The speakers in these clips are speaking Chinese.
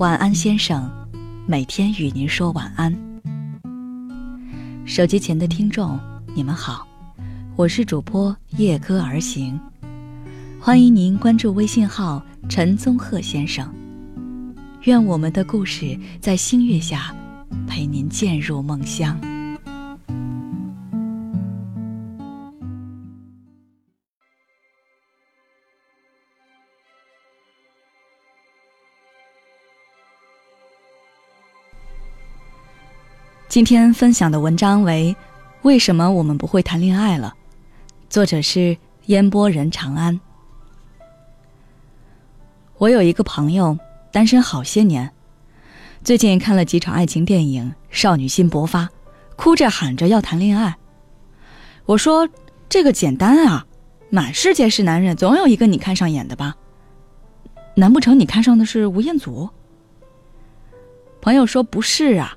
晚安先生，每天与您说晚安。手机前的听众，你们好，我是主播夜歌而行，欢迎您关注微信号陈宗鹤先生。愿我们的故事在星月下陪您渐入梦乡。今天分享的文章为《为什么我们不会谈恋爱了》，作者是烟波人长安。我有一个朋友单身好些年，最近看了几场爱情电影，少女心勃发，哭着喊着要谈恋爱。我说这个简单啊，满世界是男人，总有一个你看上眼的吧？难不成你看上的是吴彦祖？朋友说不是啊，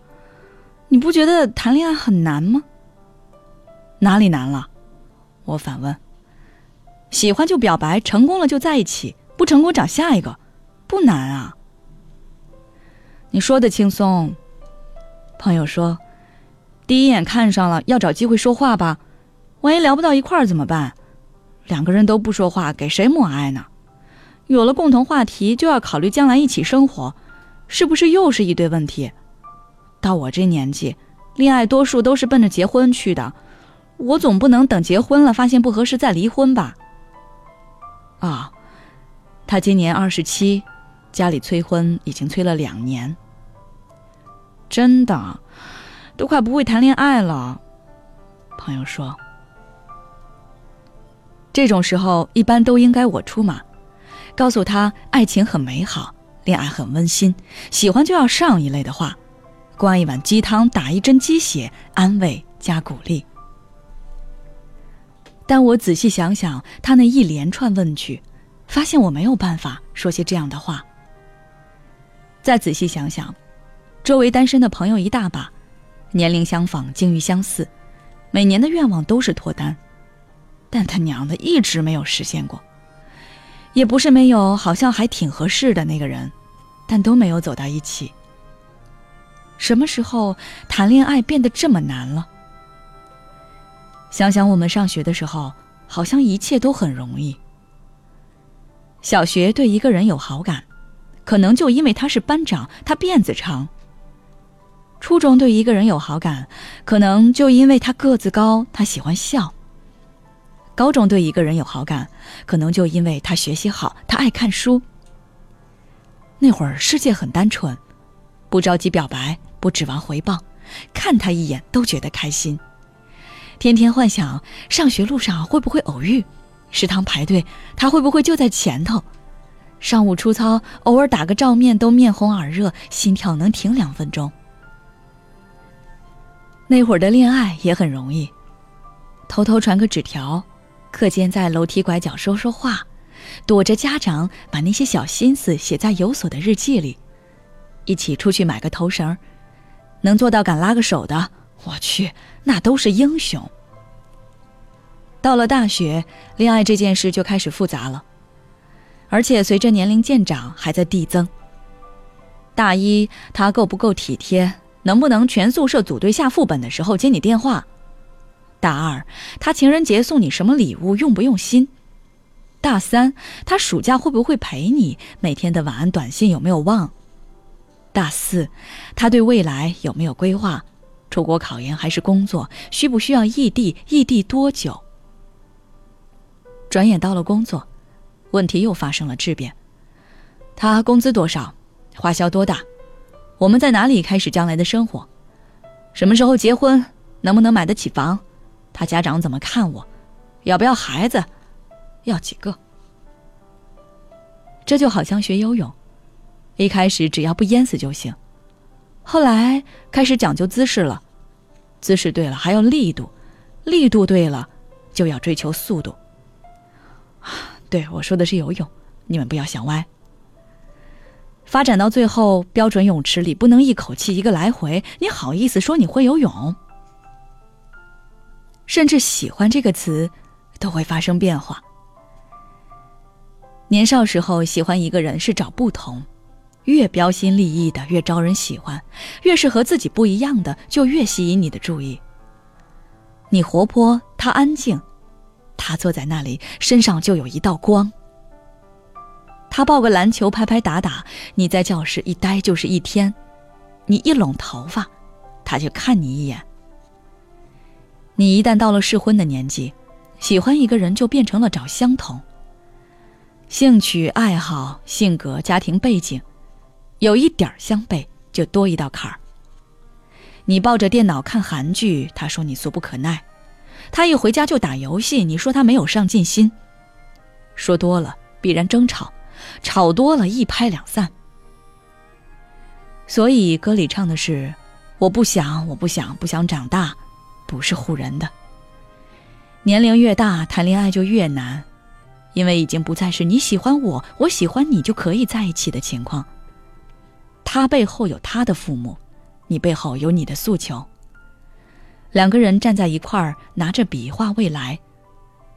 你不觉得谈恋爱很难吗？哪里难了？我反问。喜欢就表白，成功了就在一起，不成功找下一个，不难啊。你说的轻松。朋友说，第一眼看上了，要找机会说话吧，万一聊不到一块儿怎么办？两个人都不说话，给谁抹爱呢？有了共同话题，就要考虑将来一起生活，是不是又是一堆问题？到我这年纪，恋爱多数都是奔着结婚去的，我总不能等结婚了发现不合适再离婚吧？啊，他今年27，家里催婚已经催了2年。真的，都快不会谈恋爱了。朋友说，这种时候一般都应该我出马，告诉他爱情很美好，恋爱很温馨，喜欢就要上一类的话，灌一碗鸡汤，打一针鸡血，安慰加鼓励。但我仔细想想他那一连串问句，发现我没有办法说些这样的话。再仔细想想，周围单身的朋友一大把，年龄相仿，境遇相似，每年的愿望都是脱单，但他娘的一直没有实现过。也不是没有，好像还挺合适的那个人，但都没有走到一起。什么时候谈恋爱变得这么难了？想想我们上学的时候，好像一切都很容易。小学对一个人有好感，可能就因为他是班长，他辫子长。初中对一个人有好感，可能就因为他个子高，他喜欢笑。高中对一个人有好感，可能就因为他学习好，他爱看书。那会儿世界很单纯，不着急表白，不指望回报，看他一眼都觉得开心。天天幻想上学路上会不会偶遇，食堂排队他会不会就在前头，上午出操偶尔打个照面都面红耳热，心跳能停2分钟。那会儿的恋爱也很容易，偷偷传个纸条，课间在楼梯拐角说说话，躲着家长把那些小心思写在有所的日记里，一起出去买个头绳，能做到敢拉个手的，我去，那都是英雄。到了大学，恋爱这件事就开始复杂了，而且随着年龄渐长还在递增。大一，他够不够体贴，能不能全宿舍组队下副本的时候接你电话？大二，他情人节送你什么礼物，用不用心？大三，他暑假会不会陪你，每天的晚安短信有没有忘？大四，他对未来有没有规划？出国考研还是工作？需不需要异地？异地多久？转眼到了工作，问题又发生了质变。他工资多少？花销多大？我们在哪里开始将来的生活？什么时候结婚？能不能买得起房？他家长怎么看我？要不要孩子？要几个？这就好像学游泳，一开始只要不淹死就行，后来开始讲究姿势了，姿势对了还要力度，力度对了就要追求速度。对，我说的是游泳，你们不要想歪。发展到最后，标准泳池里不能一口气一个来回，你好意思说你会游泳？甚至喜欢这个词都会发生变化。年少时候喜欢一个人是找不同，越标新立异的越招人喜欢，越是和自己不一样的就越吸引你的注意。你活泼，他安静，他坐在那里身上就有一道光。他抱个篮球拍拍打打，你在教室一待就是一天。你一拢头发，他就看你一眼。你一旦到了适婚的年纪，喜欢一个人就变成了找相同。兴趣爱好、性格、家庭背景有一点相悖，就多一道坎儿。你抱着电脑看韩剧，他说你俗不可耐。他一回家就打游戏，你说他没有上进心。说多了必然争吵，吵多了一拍两散。所以歌里唱的是我不想，我不想，不想长大，不是唬人的。年龄越大，谈恋爱就越难，因为已经不再是你喜欢我，我喜欢你就可以在一起的情况。他背后有他的父母，你背后有你的诉求。两个人站在一块儿，拿着笔画未来，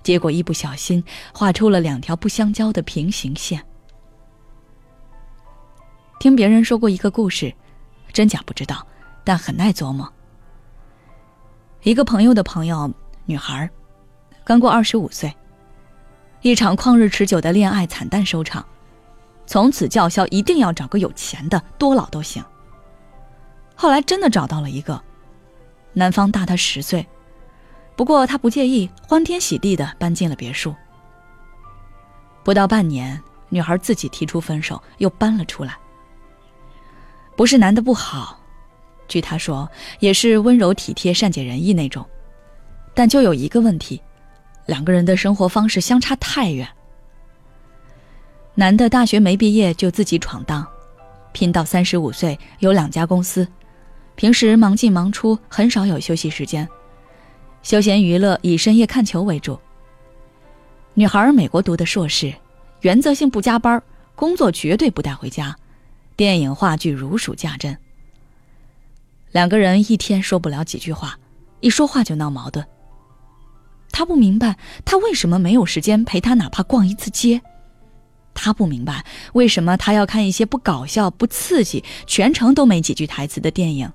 结果一不小心画出了两条不相交的平行线。听别人说过一个故事，真假不知道，但很耐琢磨。一个朋友的朋友，女孩刚过25岁，一场旷日持久的恋爱惨淡收场，从此叫嚣一定要找个有钱的，多老都行。后来真的找到了一个，男方大她10岁，不过她不介意，欢天喜地地搬进了别墅。不到半年，女孩自己提出分手，又搬了出来。不是男的不好，据他说也是温柔体贴善解人意那种，但就有一个问题，两个人的生活方式相差太远。男的大学没毕业就自己闯荡，拼到35岁，有2家公司，平时忙进忙出，很少有休息时间，休闲娱乐以深夜看球为主。女孩美国读的硕士，原则性不加班，工作绝对不带回家，电影话剧如数家珍。两个人一天说不了几句话，一说话就闹矛盾。他不明白他为什么没有时间陪他哪怕逛一次街，他不明白为什么他要看一些不搞笑不刺激全程都没几句台词的电影。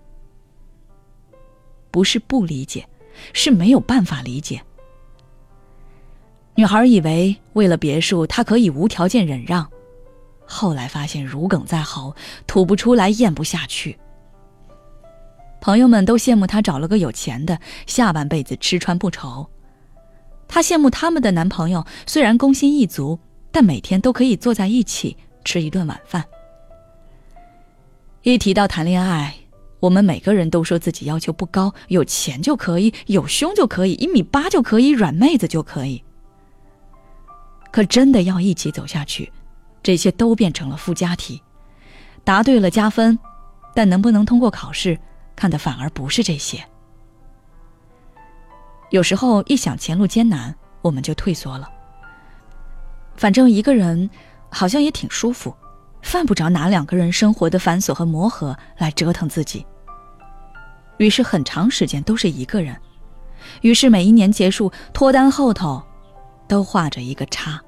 不是不理解，是没有办法理解。女孩以为为了别墅她可以无条件忍让，后来发现如鲠在喉，吐不出来咽不下去。朋友们都羡慕她找了个有钱的，下半辈子吃穿不愁。她羡慕他们的男朋友虽然工薪一族，但每天都可以坐在一起吃一顿晚饭。一提到谈恋爱，我们每个人都说自己要求不高，有钱就可以，有胸就可以，1.8米就可以，软妹子就可以。可真的要一起走下去，这些都变成了附加题。答对了加分，但能不能通过考试看的反而不是这些。有时候一想前路艰难，我们就退缩了。反正一个人好像也挺舒服，犯不着拿两个人生活的繁琐和磨合来折腾自己。于是很长时间都是一个人，于是每一年结束脱单后头都画着一个叉。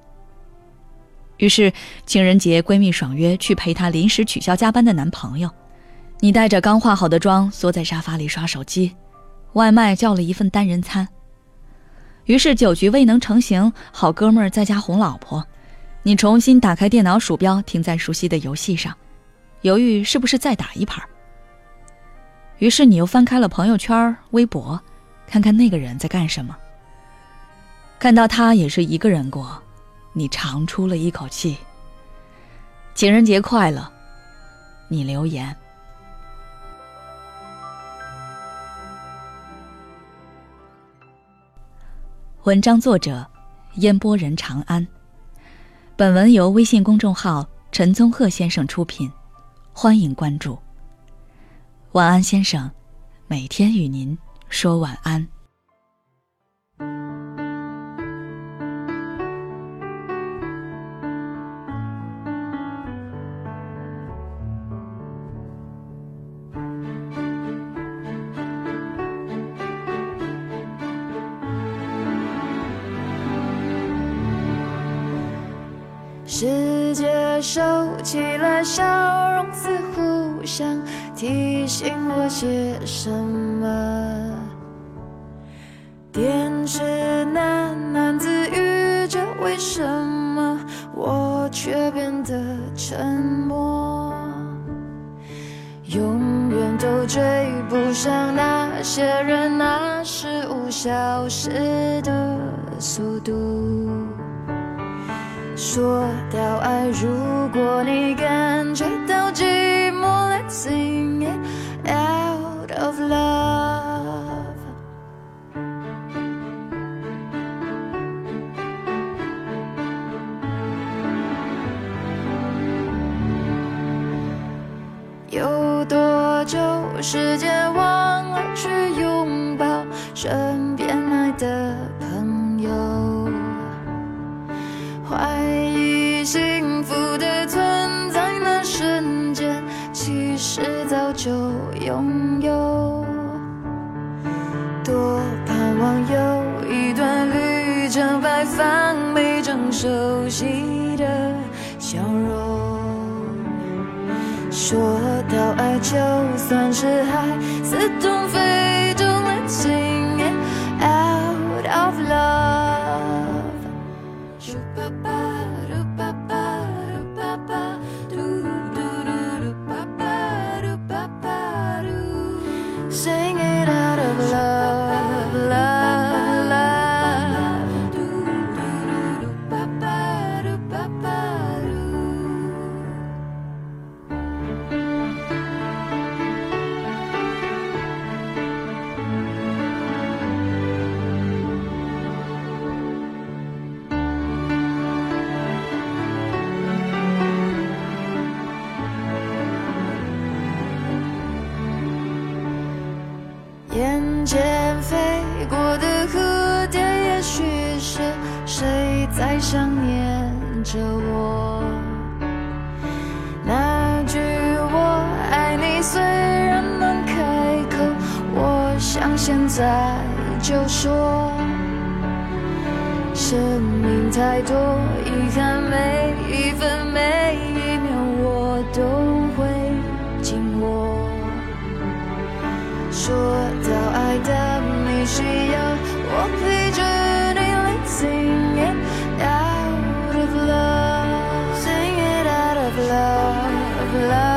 于是情人节闺蜜爽约去陪她临时取消加班的男朋友，你带着刚化好的妆缩在沙发里刷手机，外卖叫了一份单人餐。于是9局未能成行，好哥们儿在家哄老婆，你重新打开电脑鼠标，停在熟悉的游戏上，犹豫是不是再打一盘。于是你又翻开了朋友圈微博，看看那个人在干什么。看到他也是一个人过，你长出了一口气。情人节快乐，你留言。文章作者烟波人长安，本文由微信公众号陈宗鹤先生出品，欢迎关注。晚安先生，每天与您说晚安。世界收起了笑容，似乎想提醒我些什么。电视喃喃自语着，为什么我却变得沉默？永远都追不上那些人、那事物消失的速度。说到爱，如果你感觉到寂寞 Let's sing it out of love。 有多久时间忘了去拥抱身边爱的朋友，怀疑幸福的存在，那瞬间其实早就拥有。多盼望有一段旅程，摆放每张熟悉的笑容。说到爱，就算是海似懂非懂， Let's sing it out of love。Sing it out of love, love, love。 眼前飞过的蝴蝶，也许是谁在想念着我。那句我爱你虽然难开口，我想现在就说。生命太多遗憾，每一分每一秒我都会紧握。说到爱的你需要我陪着你， Let's sing it out of love， Sing it out of love, love。